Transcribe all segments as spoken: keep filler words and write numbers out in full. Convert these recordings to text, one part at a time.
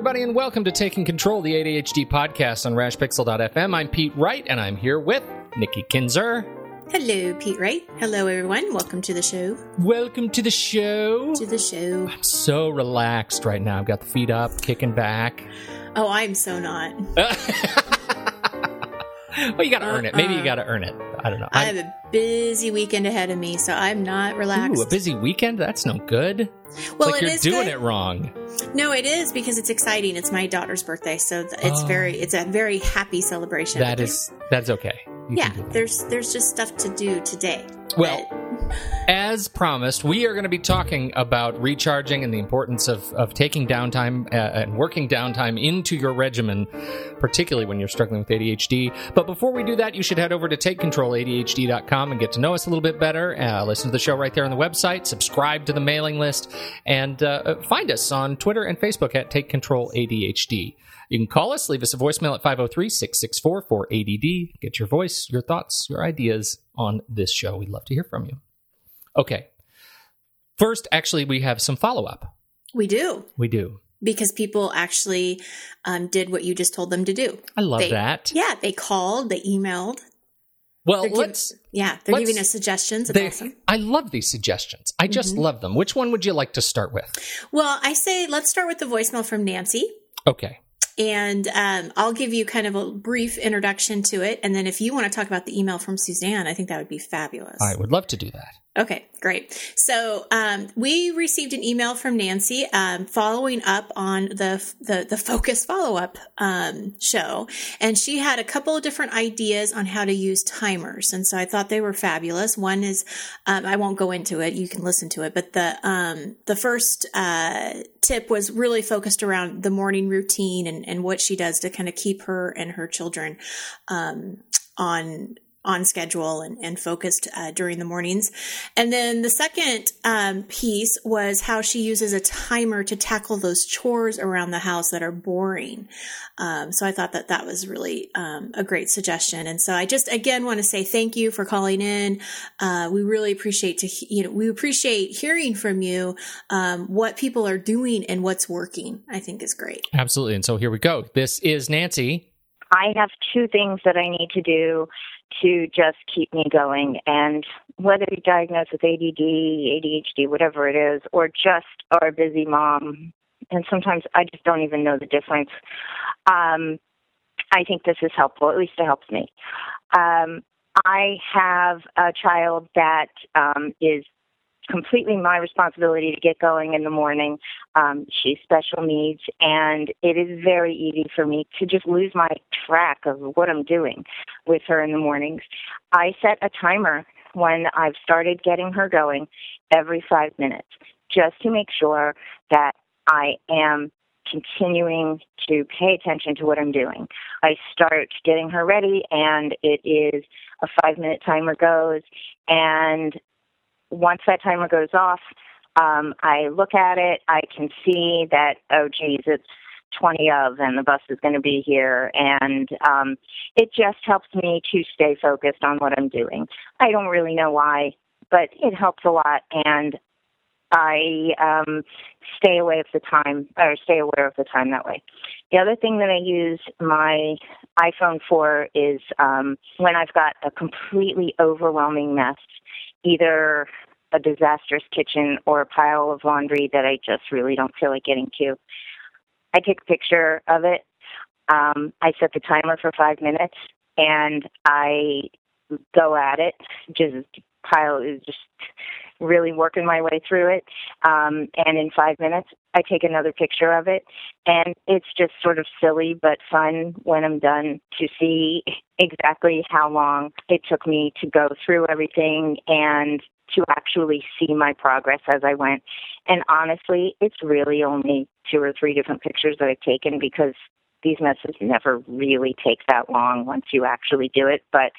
everybody, and welcome to Taking Control, the A D H D podcast on rash pixel dot f m. I'm Pete Wright, and I'm here with Nikki Kinzer. Hello, Pete Wright. Hello, everyone. Welcome to the show. Welcome to the show. To the show. I'm so relaxed right now. I've got the feet up, kicking back. Oh, I'm so not. Well, you got to uh-uh. earn it. Maybe you got to earn it. I don't know. I I'm, have a busy weekend ahead of me, so I'm not relaxed. Ooh, a busy weekend? That's no good. Well, it's like it you're is doing good. It wrong. No, it is, because it's exciting. It's my daughter's birthday, so th- it's oh. very it's a very happy celebration. That is that's okay. You yeah, that. there's there's just stuff to do today. Well, but... as promised, we are going to be talking about recharging and the importance of, of taking downtime uh, and working downtime into your regimen, particularly when you're struggling with A D H D. But before we do that, you should head over to take control a d h d dot com and get to know us a little bit better. Uh, listen to the show right there on the website, subscribe to the mailing list, and uh, find us on Twitter and Facebook at Take Control A D H D. You can call us, leave us a voicemail at five oh three, six six four, four A D D. Get your voice, your thoughts, your ideas on this show. We'd love to hear from you. Okay. First, actually, we have some follow-up. We do. We do. Because people actually um, did what you just told them to do. I love they, that. Yeah. They called. They emailed. Well, they're let's... Give, yeah. They're let's, giving us suggestions. They, awesome. I love these suggestions. I just mm-hmm. love them. Which one would you like to start with? Well, I say let's start with the voicemail from Nancy. Okay. And um, I'll give you kind of a brief introduction to it. And then if you want to talk about the email from Suzanne, I think that would be fabulous. I would love to do that. Okay, great. So um, we received an email from Nancy um, following up on the the, the Focus Follow-Up um, show. And she had a couple of different ideas on how to use timers. And so I thought they were fabulous. One is, um, I won't go into it. You can listen to it. But the um, the first uh, tip was really focused around the morning routine and, and what she does to kind of keep her and her children um, on on schedule and, and focused uh, during the mornings. And then the second um, piece was how she uses a timer to tackle those chores around the house that are boring. Um, so I thought that that was really um, a great suggestion. And so I just, again, want to say thank you for calling in. Uh, we really appreciate to, you know, we appreciate hearing from you um, what people are doing and what's working, I think is great. Absolutely. And so here we go. This is Nancy. I have two things that I need to do to just keep me going, and whether you're diagnosed with A D D, A D H D, whatever it is, or just are a busy mom, and sometimes I just don't even know the difference, um, I think this is helpful. At least it helps me. Um, I have a child that um, is completely my responsibility to get going in the morning. Um, she's special needs, and it is very easy for me to just lose my track of what I'm doing with her in the mornings. I set a timer when I've started getting her going every five minutes just to make sure that I am continuing to pay attention to what I'm doing. I start getting her ready, and it is a five-minute timer goes, and once that timer goes off, um, I look at it. I can see that, oh, geez, it's twenty of, and the bus is going to be here. And um, it just helps me to stay focused on what I'm doing. I don't really know why, but it helps a lot. And I um, stay away of the time, or stay aware of the time that way. The other thing that I use my iPhone for is um, when I've got a completely overwhelming mess, either a disastrous kitchen or a pile of laundry that I just really don't feel like getting to. I take a picture of it. Um, I set the timer for five minutes, and I go at it, just pile, just really working my way through it. Um, and in five minutes, I take another picture of it. And it's just sort of silly but fun when I'm done to see exactly how long it took me to go through everything and to actually see my progress as I went. And honestly, it's really only two or three different pictures that I've taken, because these messes never really take that long once you actually do it. But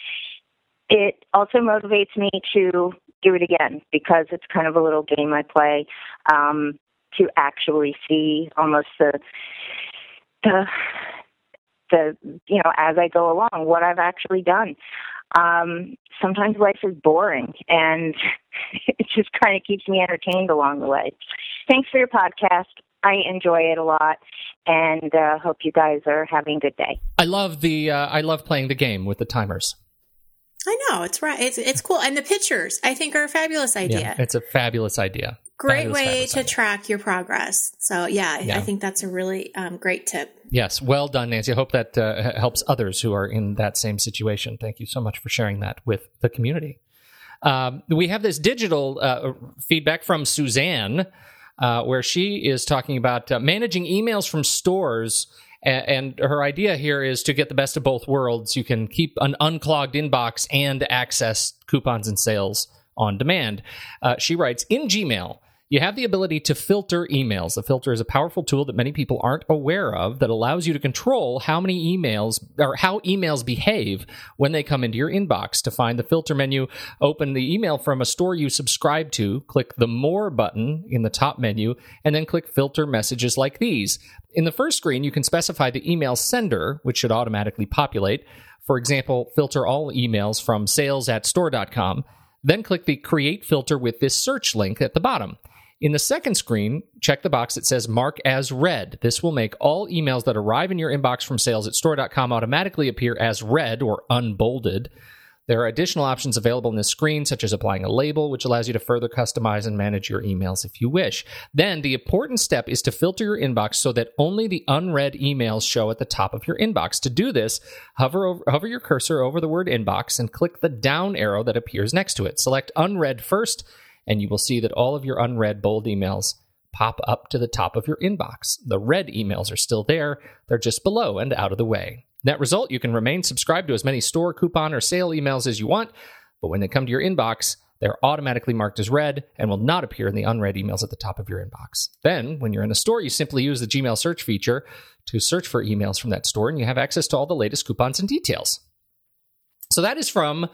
it also motivates me to do it again, because it's kind of a little game I play um, to actually see almost the, the, the, you know, as I go along, what I've actually done. um, sometimes life is boring, and it just kind of keeps me entertained along the way. Thanks for your podcast. I enjoy it a lot, and uh, hope you guys are having a good day. I love the uh, I love playing the game with the timers. I know, it's right. It's it's cool, and the pictures I think are a fabulous idea. Yeah, it's a fabulous idea. Great fabulous, way fabulous to idea. Track your progress. So yeah, yeah, I think that's a really um, great tip. Yes, well done, Nancy. I hope that uh, helps others who are in that same situation. Thank you so much for sharing that with the community. Um, we have this digital uh, feedback from Suzanne, uh, where she is talking about uh, managing emails from stores. And her idea here is to get the best of both worlds. You can keep an unclogged inbox and access coupons and sales on demand. Uh, she writes, in Gmail, you have the ability to filter emails. The filter is a powerful tool that many people aren't aware of that allows you to control how many emails or how emails behave when they come into your inbox. To find the filter menu, open the email from a store you subscribe to, click the More button in the top menu, and then click Filter Messages like these. In the first screen, you can specify the email sender, which should automatically populate. For example, filter all emails from sales at store dot com. Then click the Create Filter with this search link at the bottom. In the second screen, check the box that says Mark as Read. This will make all emails that arrive in your inbox from sales at store dot com automatically appear as read or unbolded. There are additional options available in this screen, such as applying a label, which allows you to further customize and manage your emails if you wish. Then the important step is to filter your inbox so that only the unread emails show at the top of your inbox. To do this, hover over, hover your cursor over the word inbox and click the down arrow that appears next to it. Select unread first, and you will see that all of your unread bold emails pop up to the top of your inbox. The red emails are still there. They're just below and out of the way. Net result, you can remain subscribed to as many store, coupon, or sale emails as you want, but when they come to your inbox, they're automatically marked as read and will not appear in the unread emails at the top of your inbox. Then, when you're in a store, you simply use the Gmail search feature to search for emails from that store, and you have access to all the latest coupons and details. So that is from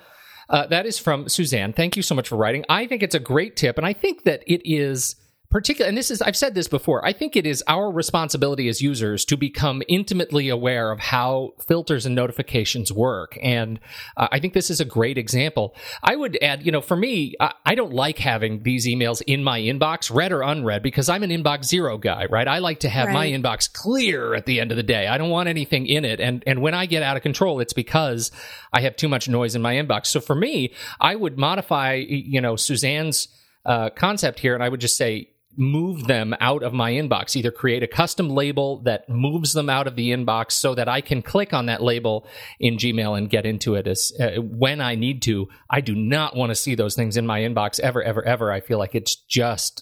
uh, that is from Suzanne. Thank you so much for writing. I think it's a great tip, and I think that it is... Particular, and this is, I've said this before, I think it is our responsibility as users to become intimately aware of how filters and notifications work. And uh, I think this is a great example. I would add, you know, for me, I, I don't like having these emails in my inbox, read or unread, because I'm an inbox zero guy, right? I like to have right. my inbox clear at the end of the day. I don't want anything in it. And, and when I get out of control, it's because I have too much noise in my inbox. So for me, I would modify, you know, Suzanne's uh, concept here, and I would just say, move them out of my inbox, either create a custom label that moves them out of the inbox so that I can click on that label in Gmail and get into it as uh, when I need to. I do not want to see those things in my inbox ever, ever, ever. I feel like it's just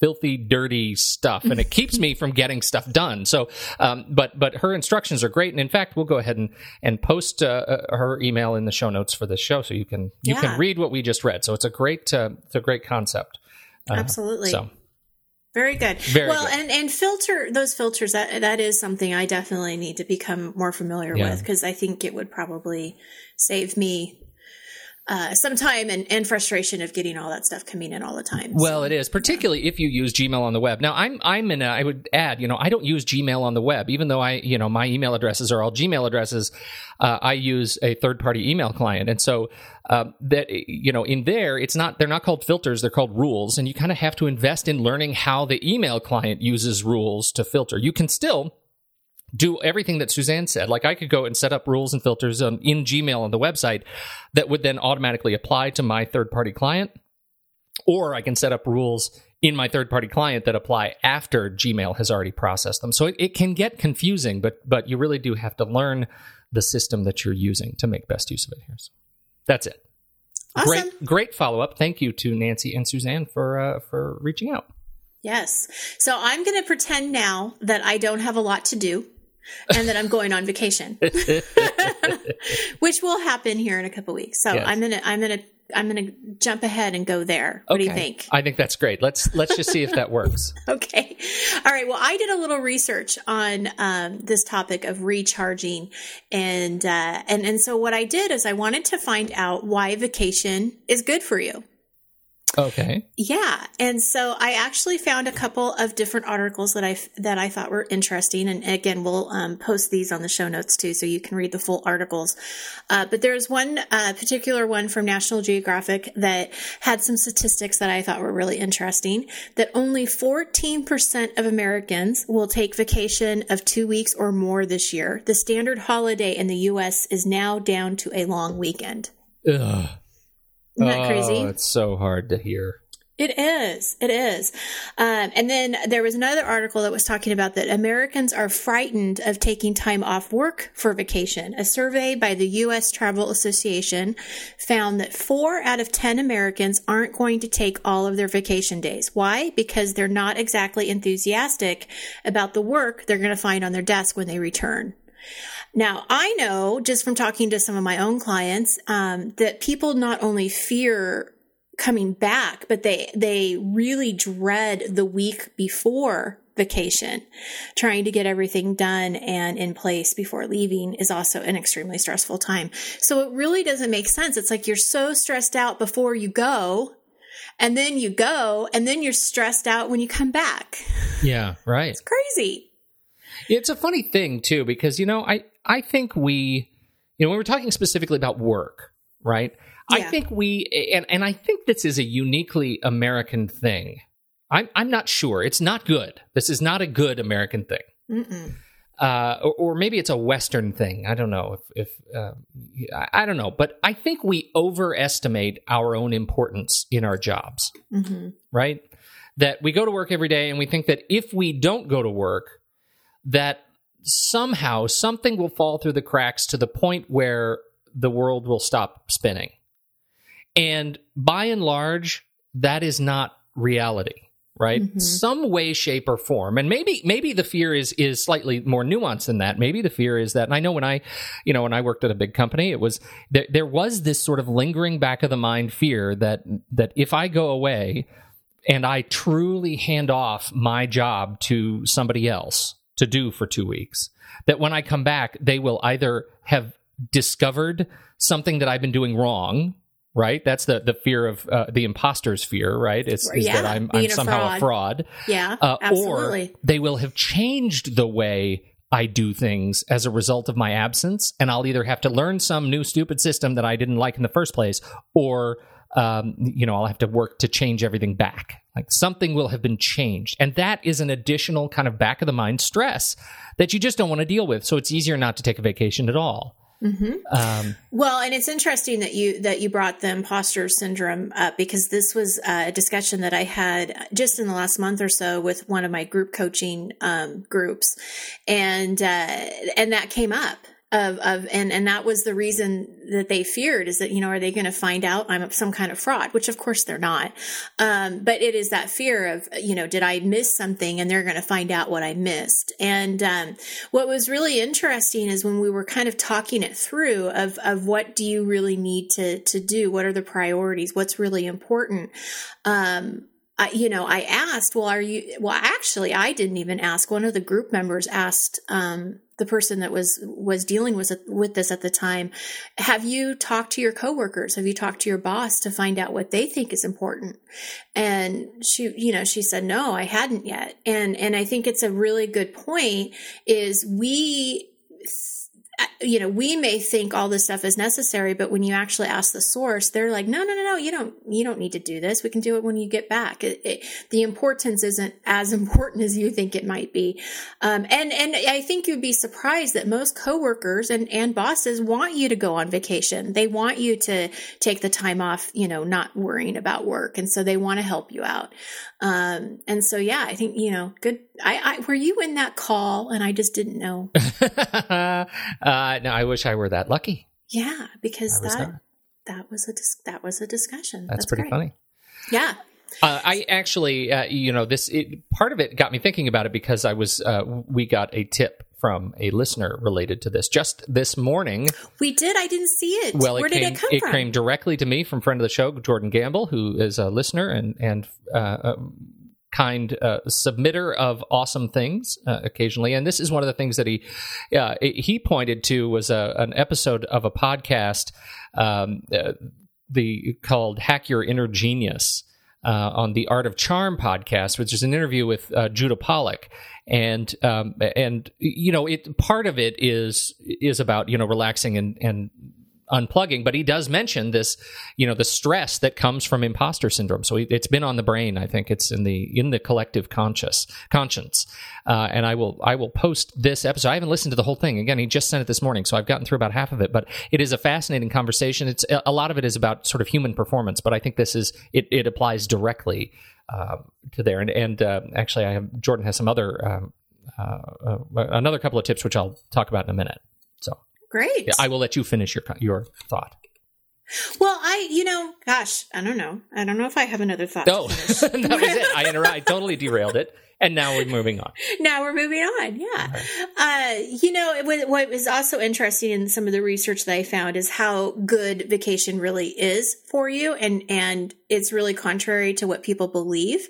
filthy, dirty stuff, and it keeps me from getting stuff done. So, um, but but her instructions are great, and in fact, we'll go ahead and and post uh, her email in the show notes for this show, so you can you yeah. can read what we just read. So it's a great uh, it's a great concept. Uh, Absolutely. So. Very good. Very well, good. and and filter those filters. That that is something I definitely need to become more familiar yeah. with, because I think it would probably save me uh, some time and, and frustration of getting all that stuff coming in all the time. Well, so, it is particularly yeah. if you use Gmail on the web. Now, I'm I'm in. A, I would add, you know, I don't use Gmail on the web, even though I, you know, my email addresses are all Gmail addresses. Uh, I use a third party email client, and so. Uh, that, you know, in there, it's not, they're not called filters, they're called rules. And you kind of have to invest in learning how the email client uses rules to filter. You can still do everything that Suzanne said. Like I could go and set up rules and filters on, in Gmail on the website that would then automatically apply to my third-party client. Or I can set up rules in my third-party client that apply after Gmail has already processed them. So it, it can get confusing, but but you really do have to learn the system that you're using to make best use of it here. So. That's it. Awesome. Great, great follow-up. Thank you to Nancy and Suzanne for uh, for reaching out. Yes. So I'm going to pretend now that I don't have a lot to do and that I'm going on vacation, which will happen here in a couple of weeks. So yes. I'm going to I'm going to I'm going to jump ahead and go there. What okay. do you think? I think that's great. Let's let's just see if that works. Okay. All right. Well, I did a little research on um, this topic of recharging, and uh, and and so what I did is I wanted to find out why vacation is good for you. Okay. Yeah. And so I actually found a couple of different articles that I, that I thought were interesting. And again, we'll um, post these on the show notes too, so you can read the full articles. Uh, but there's one uh, particular one from National Geographic that had some statistics that I thought were really interesting, that only fourteen percent of Americans will take vacation of two weeks or more this year. The standard holiday in the U S is now down to a long weekend. Ugh. Isn't that crazy? Oh, it's so hard to hear. It is. It is. Um, and then there was another article that was talking about that Americans are frightened of taking time off work for vacation. A survey by the U S Travel Association found that four out of ten Americans aren't going to take all of their vacation days. Why? Because they're not exactly enthusiastic about the work they're going to find on their desk when they return. Now, I know just from talking to some of my own clients um, that people not only fear coming back, but they they really dread the week before vacation. Trying to get everything done and in place before leaving is also an extremely stressful time. So it really doesn't make sense. It's like you're so stressed out before you go, and then you go, and then you're stressed out when you come back. Yeah, right. It's crazy. It's a funny thing, too, because, you know, I, I think we, you know, when we're talking specifically about work, right? Yeah. I think we, and, and I think this is a uniquely American thing. I'm I'm not sure. It's not good. This is not a good American thing. Mm-mm. Uh, or, or maybe it's a Western thing. I don't know. if, if uh, I, I don't know. But I think we overestimate our own importance in our jobs, mm-hmm. right? That we go to work every day and we think that if we don't go to work, that somehow something will fall through the cracks to the point where the world will stop spinning. And by and large, that is not reality, right? Mm-hmm. Some way, shape, or form. And maybe maybe the fear is is slightly more nuanced than that. Maybe the fear is that, and I know when I, you know, when I worked at a big company, it was there, there was this sort of lingering back of the mind fear that that if I go away and I truly hand off my job to somebody else to do for two weeks, that when I come back, they will either have discovered something that I've been doing wrong, right? That's the, the fear of uh, the imposter's fear, right? Is, is yeah, that I'm, I'm somehow a fraud. a fraud. Yeah, uh, absolutely. Or they will have changed the way I do things as a result of my absence, and I'll either have to learn some new stupid system that I didn't like in the first place, or um, you know, I'll have to work to change everything back. Like something will have been changed. And that is an additional kind of back of the mind stress that you just don't want to deal with. So it's easier not to take a vacation at all. Mm-hmm. Um, well, and it's interesting that you that you brought the imposter syndrome up, because this was a discussion that I had just in the last month or so with one of my group coaching um, groups. And uh, and that came up. Of, of, and, and that was the reason that they feared is that, you know, are they going to find out I'm some kind of fraud, which of course they're not. Um, but it is that fear of, you know, did I miss something and they're going to find out what I missed. And, um, what was really interesting is when we were kind of talking it through of, of what do you really need to, to do? What are the priorities? What's really important? Um, I, you know, I asked, well, are you, well, actually I didn't even ask. One of the group members asked, um, the person that was, was dealing with, with this at the time, have you talked to your coworkers? Have you talked to your boss to find out what they think is important? And she, you know, she said, no, I hadn't yet. And, and I think it's a really good point is we, you know, we may think all this stuff is necessary, but when you actually ask the source, they're like, no, no, no, no, you don't, you don't need to do this. We can do it when you get back. It, it, the importance isn't as important as you think it might be. Um, and, and I think you'd be surprised that most coworkers and, and bosses want you to go on vacation. They want you to take the time off, you know, not worrying about work. And so they want to help you out. Um, and so, yeah, I think, you know, good. I, I were you in that call and I just didn't know? uh, no, I wish I were that lucky. Yeah, because that not. that was a dis- that was a discussion. That's, That's pretty great. funny. Yeah. Uh, I actually, uh, you know, this it, part of it got me thinking about it because I was uh, we got a tip from a listener related to this just this morning. We did. I didn't see it. Well, Where it came, did it come it from? It came directly to me from friend of the show, Jordan Gamble, who is a listener and and. Uh, kind uh, submitter of awesome things uh, occasionally. And this is one of the things that he uh, he pointed to was a, an episode of a podcast um, uh, the called Hack Your Inner Genius, uh, on the Art of Charm podcast, which is an interview with uh, Judah Pollack. And, um, and you know, it part of it is is about, you know, relaxing and, and unplugging. But he does mention this, you know, the stress that comes from imposter syndrome. So it's been on the brain. I think it's in the in the collective conscious conscience. Uh, and I will I will post this episode. I haven't listened to the whole thing. Again, he just sent it this morning, so I've gotten through about half of it. But it is a fascinating conversation. It's a lot of it is about sort of human performance. But I think this is it. It applies directly uh, to there. And and uh, actually, I have Jordan has some other um, uh, uh, another couple of tips which I'll talk about in a minute. So. Great. Yeah, I will let you finish your your thought. Well, I, you know, gosh, I don't know. I don't know if I have another thought. No, to finish. That was it. I, inter- I totally derailed it. And now we're moving on. Now we're moving on. Yeah. Right. Uh, you know, what, what was also interesting in some of the research that I found is how good vacation really is for you. And, and it's really contrary to what people believe,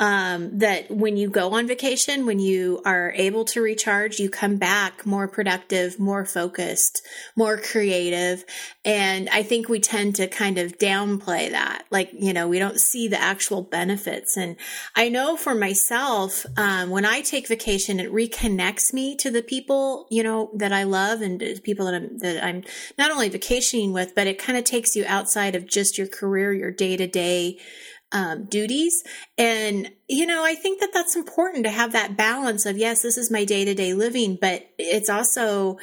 um, that when you go on vacation, when you are able to recharge, you come back more productive, more focused, more creative. And I think we tend to kind of downplay that. Like, you know, we don't see the actual benefits. And I know for myself, Um, when I take vacation, it reconnects me to the people, you know, that I love and people that I'm, that I'm not only vacationing with, but it kind of takes you outside of just your career, your day-to-day um, duties. And, you know, I think that that's important to have that balance of, yes, this is my day-to-day living, but it's also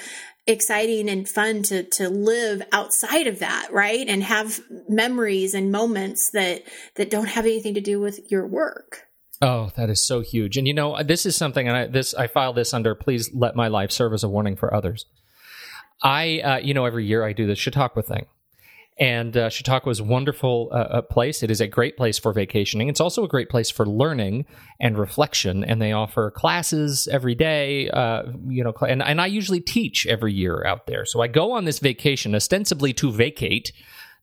exciting and fun to, to live outside of that, right? And have memories and moments that, that don't have anything to do with your work. Oh, that is so huge. And, you know, this is something, and I, this, I filed this under, please let my life serve as a warning for others. I, uh, you know, every year I do the Chautauqua thing. And uh, Chautauqua is a wonderful uh, place. It is a great place for vacationing. It's also a great place for learning and reflection. And they offer classes every day, uh, you know, and, and I usually teach every year out there. So I go on this vacation ostensibly to vacate,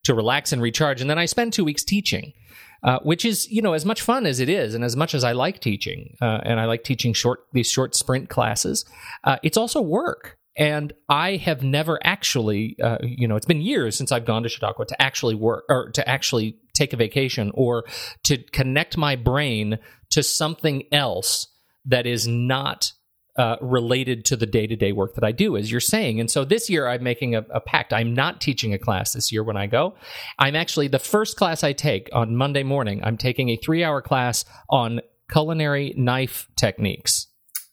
to relax and recharge. And then I spend two weeks teaching. Uh, which is, you know, as much fun as it is, and as much as I like teaching, uh, and I like teaching short these short sprint classes, uh, it's also work. And I have never actually, uh, you know, it's been years since I've gone to Chautauqua to actually work or to actually take a vacation or to connect my brain to something else that is not uh, related to the day-to-day work that I do, as you're saying. And so this year I'm making a, a pact. I'm not teaching a class this year when I go. I'm actually, the first class I take on Monday morning, I'm taking a three-hour class on culinary knife techniques.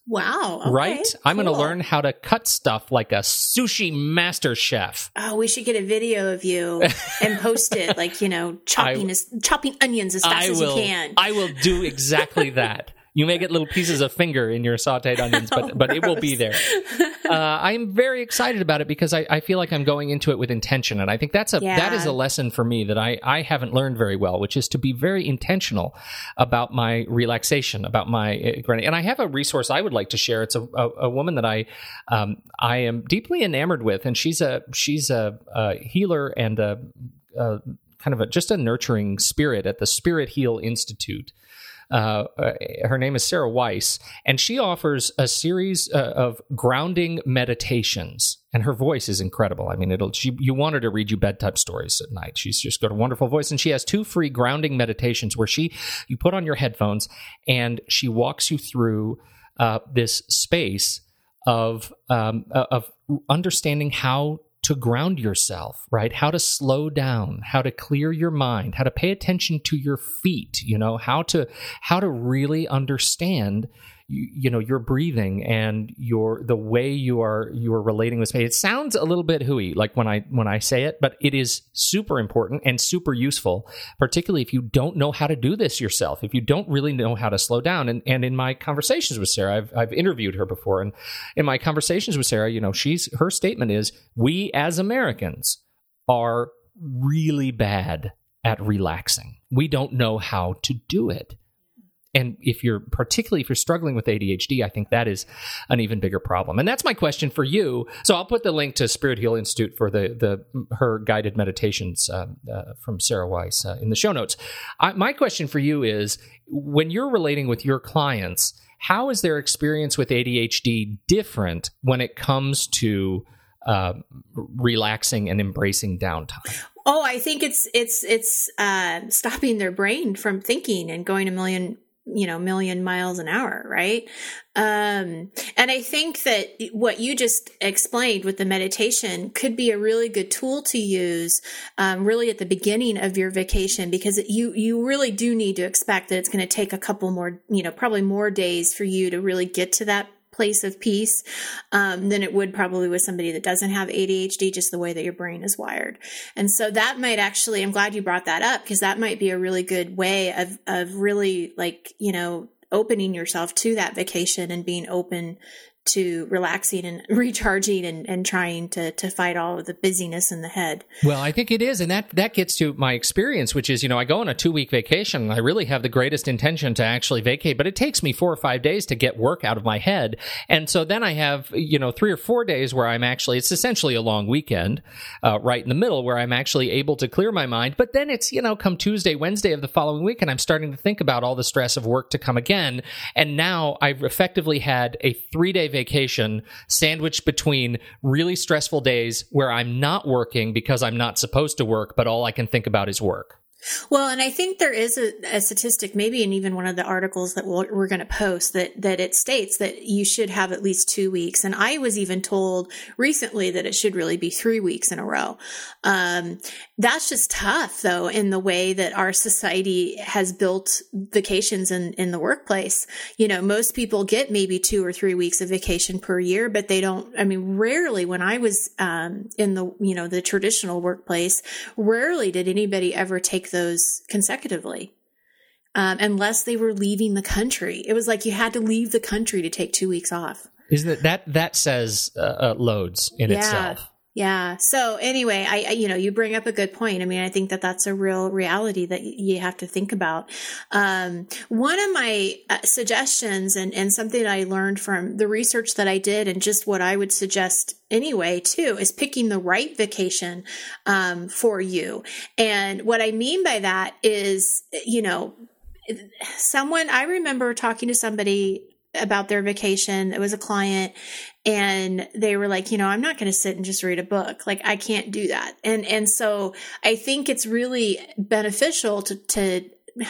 Wow. Okay, right? I'm cool. going to learn how to cut stuff like a sushi master chef. Oh, we should get a video of you and post it, like, you know, chopping I, as, chopping onions as fast I as will, you can. I will do exactly that. You may get little pieces of finger in your sauteed onions, but oh, but it will be there. Uh, I'm very excited about it because I, I feel like I'm going into it with intention. And I think that's a yeah. that is a lesson for me that I, I haven't learned very well, which is to be very intentional about my relaxation, about my – and I have a resource I would like to share. It's a, a, a woman that I um, I am deeply enamored with, and she's a, she's a, a healer and a, a kind of a, just a nurturing spirit at the Spirit Heal Institute. Uh, her name is Sarah Weiss, and she offers a series uh, of grounding meditations, and her voice is incredible. I mean, it'll she, you want her to read you bedtime stories at night. She's just got a wonderful voice, and she has two free grounding meditations where she you put on your headphones, and she walks you through uh, this space of um, of understanding how to ground yourself, right? How to slow down, how to clear your mind, how to pay attention to your feet, you know, how to how to really understand, you, you know, your breathing and your the way you are you are relating with space. It sounds a little bit hooey, like when I when I say it, but it is super important and super useful, particularly if you don't know how to do this yourself, if you don't really know how to slow down. And and in my conversations with Sarah, I've I've interviewed her before, and in my conversations with Sarah, you know, she's her statement is, we as Americans are really bad at relaxing. We don't know how to do it. And if you're, particularly if you're struggling with A D H D, I think that is an even bigger problem. And that's my question for you. So I'll put the link to Spirit Heal Institute for the, the her guided meditations uh, uh, from Sarah Weiss uh, in the show notes. I, my question for you is, when you're relating with your clients, how is their experience with A D H D different when it comes to uh, relaxing and embracing downtime? Oh, I think it's it's it's uh, stopping their brain from thinking and going a million, you know, million miles an hour, right? Um, and I think that what you just explained with the meditation could be a really good tool to use, um, really at the beginning of your vacation, because you you really do need to expect that it's going to take a couple more, you know, probably more days for you to really get to that place of peace um, than it would probably with somebody that doesn't have A D H D, just the way that your brain is wired. And so that might actually, I'm glad you brought that up, because that might be a really good way of, of really like, you know, opening yourself to that vacation and being open to relaxing and recharging and, and trying to, to fight all of the busyness in the head. Well, I think it is. And that, that gets to my experience, which is, you know, I go on a two week vacation. I really have the greatest intention to actually vacate, but it takes me four or five days to get work out of my head. And so then I have, you know, three or four days where I'm actually, it's essentially a long weekend, uh, right in the middle, where I'm actually able to clear my mind. But then it's, you know, come Tuesday, Wednesday of the following week, and I'm starting to think about all the stress of work to come again. And now I've effectively had a three day vacation sandwiched between really stressful days where I'm not working because I'm not supposed to work, but all I can think about is work. Well, and I think there is a, a statistic, maybe in even one of the articles that we'll, we're going to post, that, that it states that you should have at least two weeks. And I was even told recently that it should really be three weeks in a row. Um, that's just tough, though, in the way that our society has built vacations in, in the workplace. You know, most people get maybe two or three weeks of vacation per year, but they don't, I mean, rarely, when I was um, in the, you know, the traditional workplace, rarely did anybody ever take those consecutively, um, unless they were leaving the country. It was like you had to leave the country to take two weeks off. Isn't it that that says uh, uh, loads in yeah. itself? Yeah. So anyway, I, I, you know, you bring up a good point. I mean, I think that that's a real reality that you have to think about. Um, one of my uh, suggestions and, and something I learned from the research that I did, and just what I would suggest anyway, too, is picking the right vacation, um, for you. And what I mean by that is, you know, someone, I remember talking to somebody about their vacation. It was a client, and they were like, you know, I'm not going to sit and just read a book. Like, I can't do that. And, and so I think it's really beneficial to, to,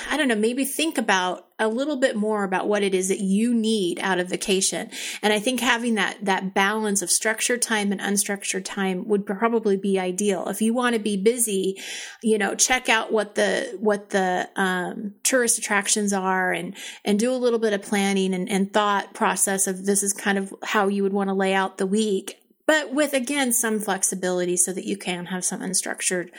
I don't know, maybe think about a little bit more about what it is that you need out of vacation. And I think having that, that balance of structured time and unstructured time would probably be ideal. If you want to be busy, you know, check out what the, what the, um, tourist attractions are, and, and do a little bit of planning and, and thought process of this is kind of how you would want to lay out the week. But with, again, some flexibility so that you can have some unstructured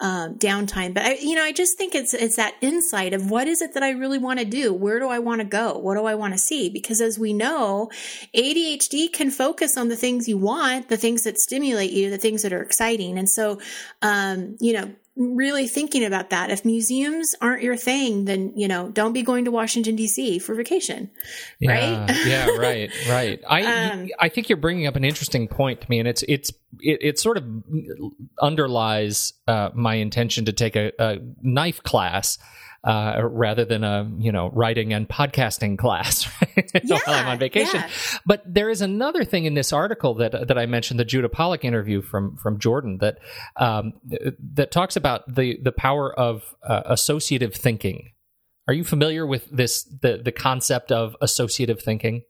um, downtime. But, I, you know, I just think it's it's that insight of what is it that I really want to do? Where do I want to go? What do I want to see? Because as we know, A D H D can focus on the things you want, the things that stimulate you, the things that are exciting. And so, um, you know, really thinking about that. If museums aren't your thing, then, you know, don't be going to Washington, D C for vacation, yeah, right? yeah, right, right. I um, I think you're bringing up an interesting point to me, and it's it's it, it sort of underlies uh, my intention to take a, a knife class uh, rather than a, you know, writing and podcasting class right? yeah, while I'm on vacation. Yeah. But there is another thing in this article that that I mentioned, the Judah Pollack interview from from Jordan, that um, that talks about the the power of uh, associative thinking. Are you familiar with this the the concept of associative thinking?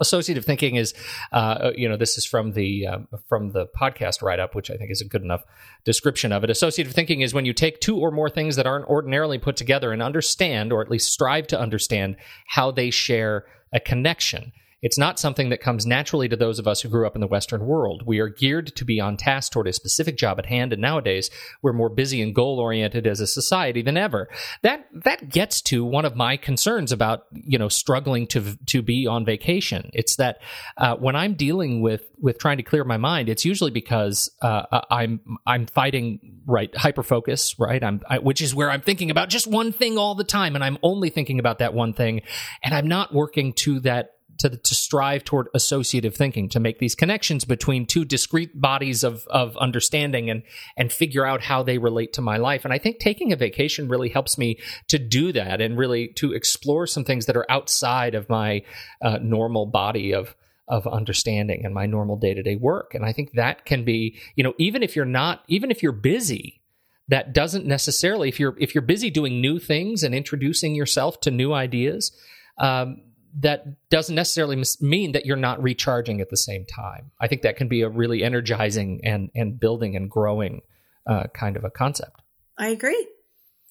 Associative thinking is, uh, you know, this is from the uh, from the podcast write-up, which I think is a good enough description of it. Associative thinking is when you take two or more things that aren't ordinarily put together and understand, or at least strive to understand, how they share a connection. It's not something that comes naturally to those of us who grew up in the Western world. We are geared to be on task toward a specific job at hand, and nowadays we're more busy and goal-oriented as a society than ever. That that gets to one of my concerns about, you know, struggling to to be on vacation. It's that uh, when I'm dealing with with trying to clear my mind, it's usually because uh, I'm I'm fighting right hyperfocus, right? I'm I, which is where I'm thinking about just one thing all the time, and I'm only thinking about that one thing, and I'm not working to that. To, to strive toward associative thinking, to make these connections between two discrete bodies of, of understanding and, and figure out how they relate to my life. And I think taking a vacation really helps me to do that and really to explore some things that are outside of my uh, normal body of of understanding in my normal day-to-day work. And I think that can be, you know, even if you're not, even if you're busy, that doesn't necessarily, if you're, if you're busy doing new things and introducing yourself to new ideas, um, that doesn't necessarily mean that you're not recharging at the same time. I think that can be a really energizing and, and building and growing uh, kind of a concept. I agree.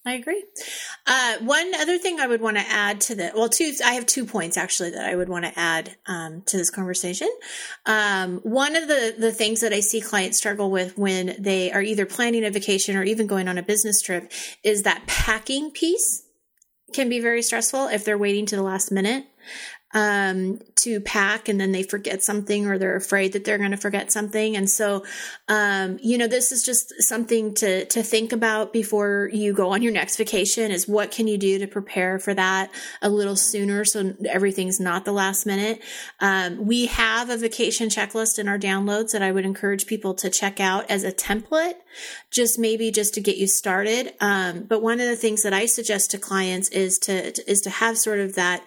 I agree. Uh, one other thing I would want to add to the, well, two, I have two points actually that I would want to add um, to this conversation. Um, one of the, the things that I see clients struggle with when they are either planning a vacation or even going on a business trip is that packing piece can be very stressful if they're waiting to the last minute um, to pack, and then they forget something, or they're afraid that they're going to forget something. And so, um, you know, this is just something to, to think about before you go on your next vacation is what can you do to prepare for that a little sooner, so everything's not the last minute. Um, we have a vacation checklist in our downloads that I would encourage people to check out as a template, just maybe just to get you started. Um, but one of the things that I suggest to clients is to, is to have sort of that,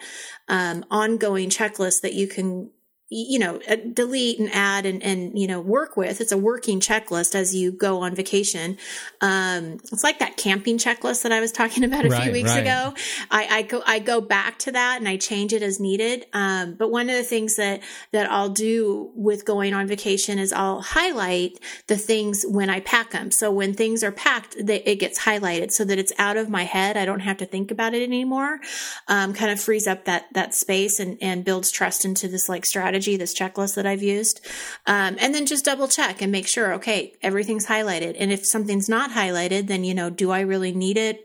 um, ongoing checklist that you can, you know, delete and add and, and, you know, work with. It's a working checklist as you go on vacation. Um, it's like that camping checklist that I was talking about a right, few weeks right. ago. I, I go, I go back to that and I change it as needed. Um, but one of the things that, that I'll do with going on vacation is I'll highlight the things when I pack them. So when things are packed, they, it gets highlighted so that it's out of my head. I don't have to think about it anymore. Um, kind of frees up that, that space and, and builds trust into this like strategy, this checklist that I've used. Um, and then just double check and make sure, okay, everything's highlighted. And if something's not highlighted, then, you know, do I really need it?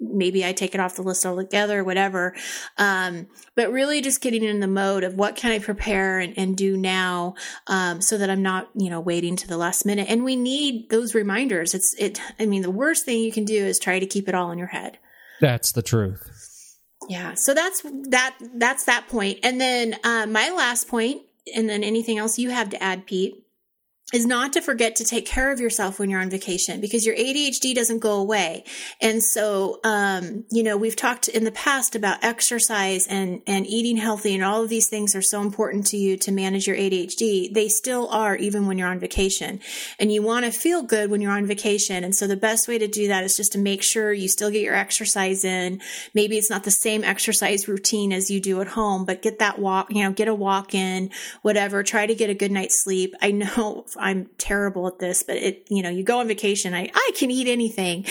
Maybe I take it off the list altogether, whatever. Um, but really just getting in the mode of what can I prepare and, and do now um, so that I'm not, you know, waiting to the last minute. And we need those reminders. It's, it, I mean, the worst thing you can do is try to keep it all in your head. That's the truth. Yeah. So that's that, that's that point. And then uh, my last point, and then anything else you have to add, Pete, is not to forget to take care of yourself when you're on vacation, because your A D H D doesn't go away. And so, um, you know, we've talked in the past about exercise and, and eating healthy, and all of these things are so important to you to manage your A D H D. They still are, even when you're on vacation, and you want to feel good when you're on vacation. And so the best way to do that is just to make sure you still get your exercise in. Maybe it's not the same exercise routine as you do at home, but get that walk, you know, get a walk in, whatever, try to get a good night's sleep. I know I'm terrible at this, but it, you know, you go on vacation, I, I can eat anything.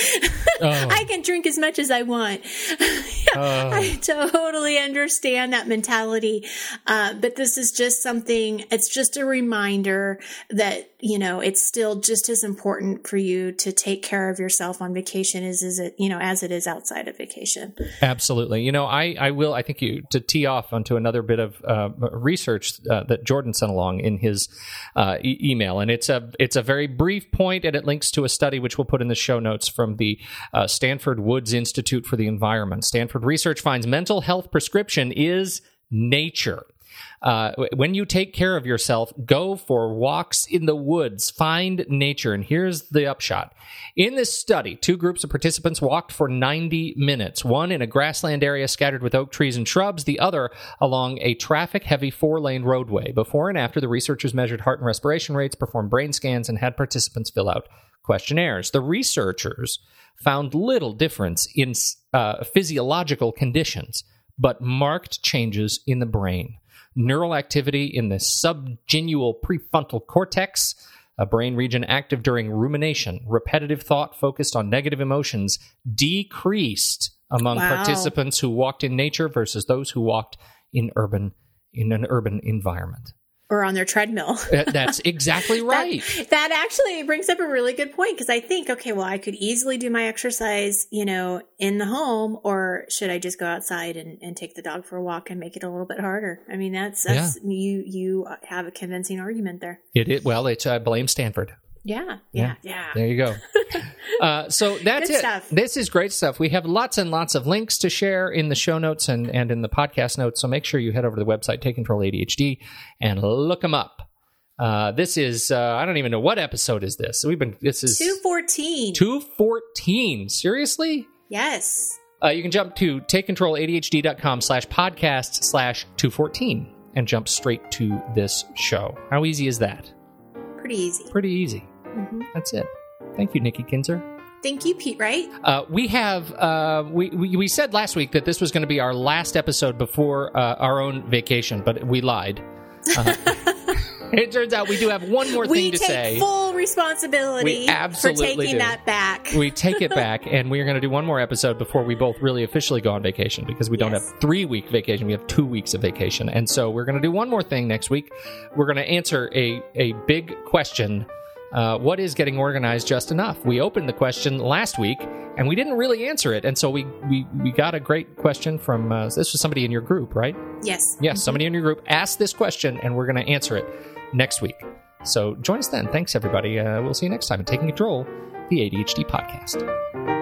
Oh. I can drink as much as I want. Oh. I totally understand that mentality. Uh, but this is just something, it's just a reminder that, you know, it's still just as important for you to take care of yourself on vacation as, as it, you know, as it is outside of vacation. Absolutely. You know, I, I will, I think you, to tee off onto another bit of uh, research uh, that Jordan sent along in his uh, e- email. And it's a it's a very brief point, and it links to a study which we'll put in the show notes from the uh, Stanford Woods Institute for the Environment. Stanford research finds mental health prescription is nature. Uh, when you take care of yourself, go for walks in the woods, find nature. And here's the upshot. In this study, two groups of participants walked for ninety minutes, one in a grassland area scattered with oak trees and shrubs, the other along a traffic-heavy four-lane roadway. Before and after, the researchers measured heart and respiration rates, performed brain scans, and had participants fill out questionnaires. The researchers found little difference in uh, physiological conditions, but marked changes in the brain. Neural activity in the subgenual prefrontal cortex, a brain region active during rumination, repetitive thought focused on negative emotions, decreased among wow. participants who walked in nature versus those who walked in urban in an urban environment. Or on their treadmill. That's exactly right. That, that actually brings up a really good point, because I think, okay, well, I could easily do my exercise, you know, in the home, or should I just go outside and, and take the dog for a walk and make it a little bit harder? I mean, that's, that's yeah. you you have a convincing argument there. It is. Well, it's I uh, blame Stanford. Yeah, yeah, yeah, yeah. There you go. Uh, so that's it. Stuff. This is great stuff. We have lots and lots of links to share in the show notes and, and in the podcast notes. So make sure you head over to the website, Take Control A D H D, and look them up. Uh, this is, uh, I don't even know what episode is this. We've been, this is two fourteen. two fourteen. Seriously? Yes. Uh, you can jump to take control A D H D dot com slash podcast slash two fourteen. and jump straight to this show. How easy is that? Pretty easy. Pretty easy. Mm-hmm. That's it. Thank you, Nikki Kinzer. Thank you, Pete Wright. Uh, we have, uh, we, we we said last week that this was going to be our last episode before uh, our own vacation, but we lied. Uh, it turns out we do have one more thing we to say. We take full responsibility for taking do. that back. We take it back, and we are going to do one more episode before we both really officially go on vacation, because we yes. don't have three-week vacation. We have two weeks of vacation. And so we're going to do one more thing next week. We're going to answer a, a big question. Uh, what is getting organized just enough? We opened the question last week, and we didn't really answer it. And so we we, we got a great question from, uh, this was somebody in your group, right? Yes. Yes, mm-hmm. Somebody in your group asked this question, and we're going to answer it next week. So join us then. Thanks, everybody. Uh, we'll see you next time at Taking Control, the A D H D podcast.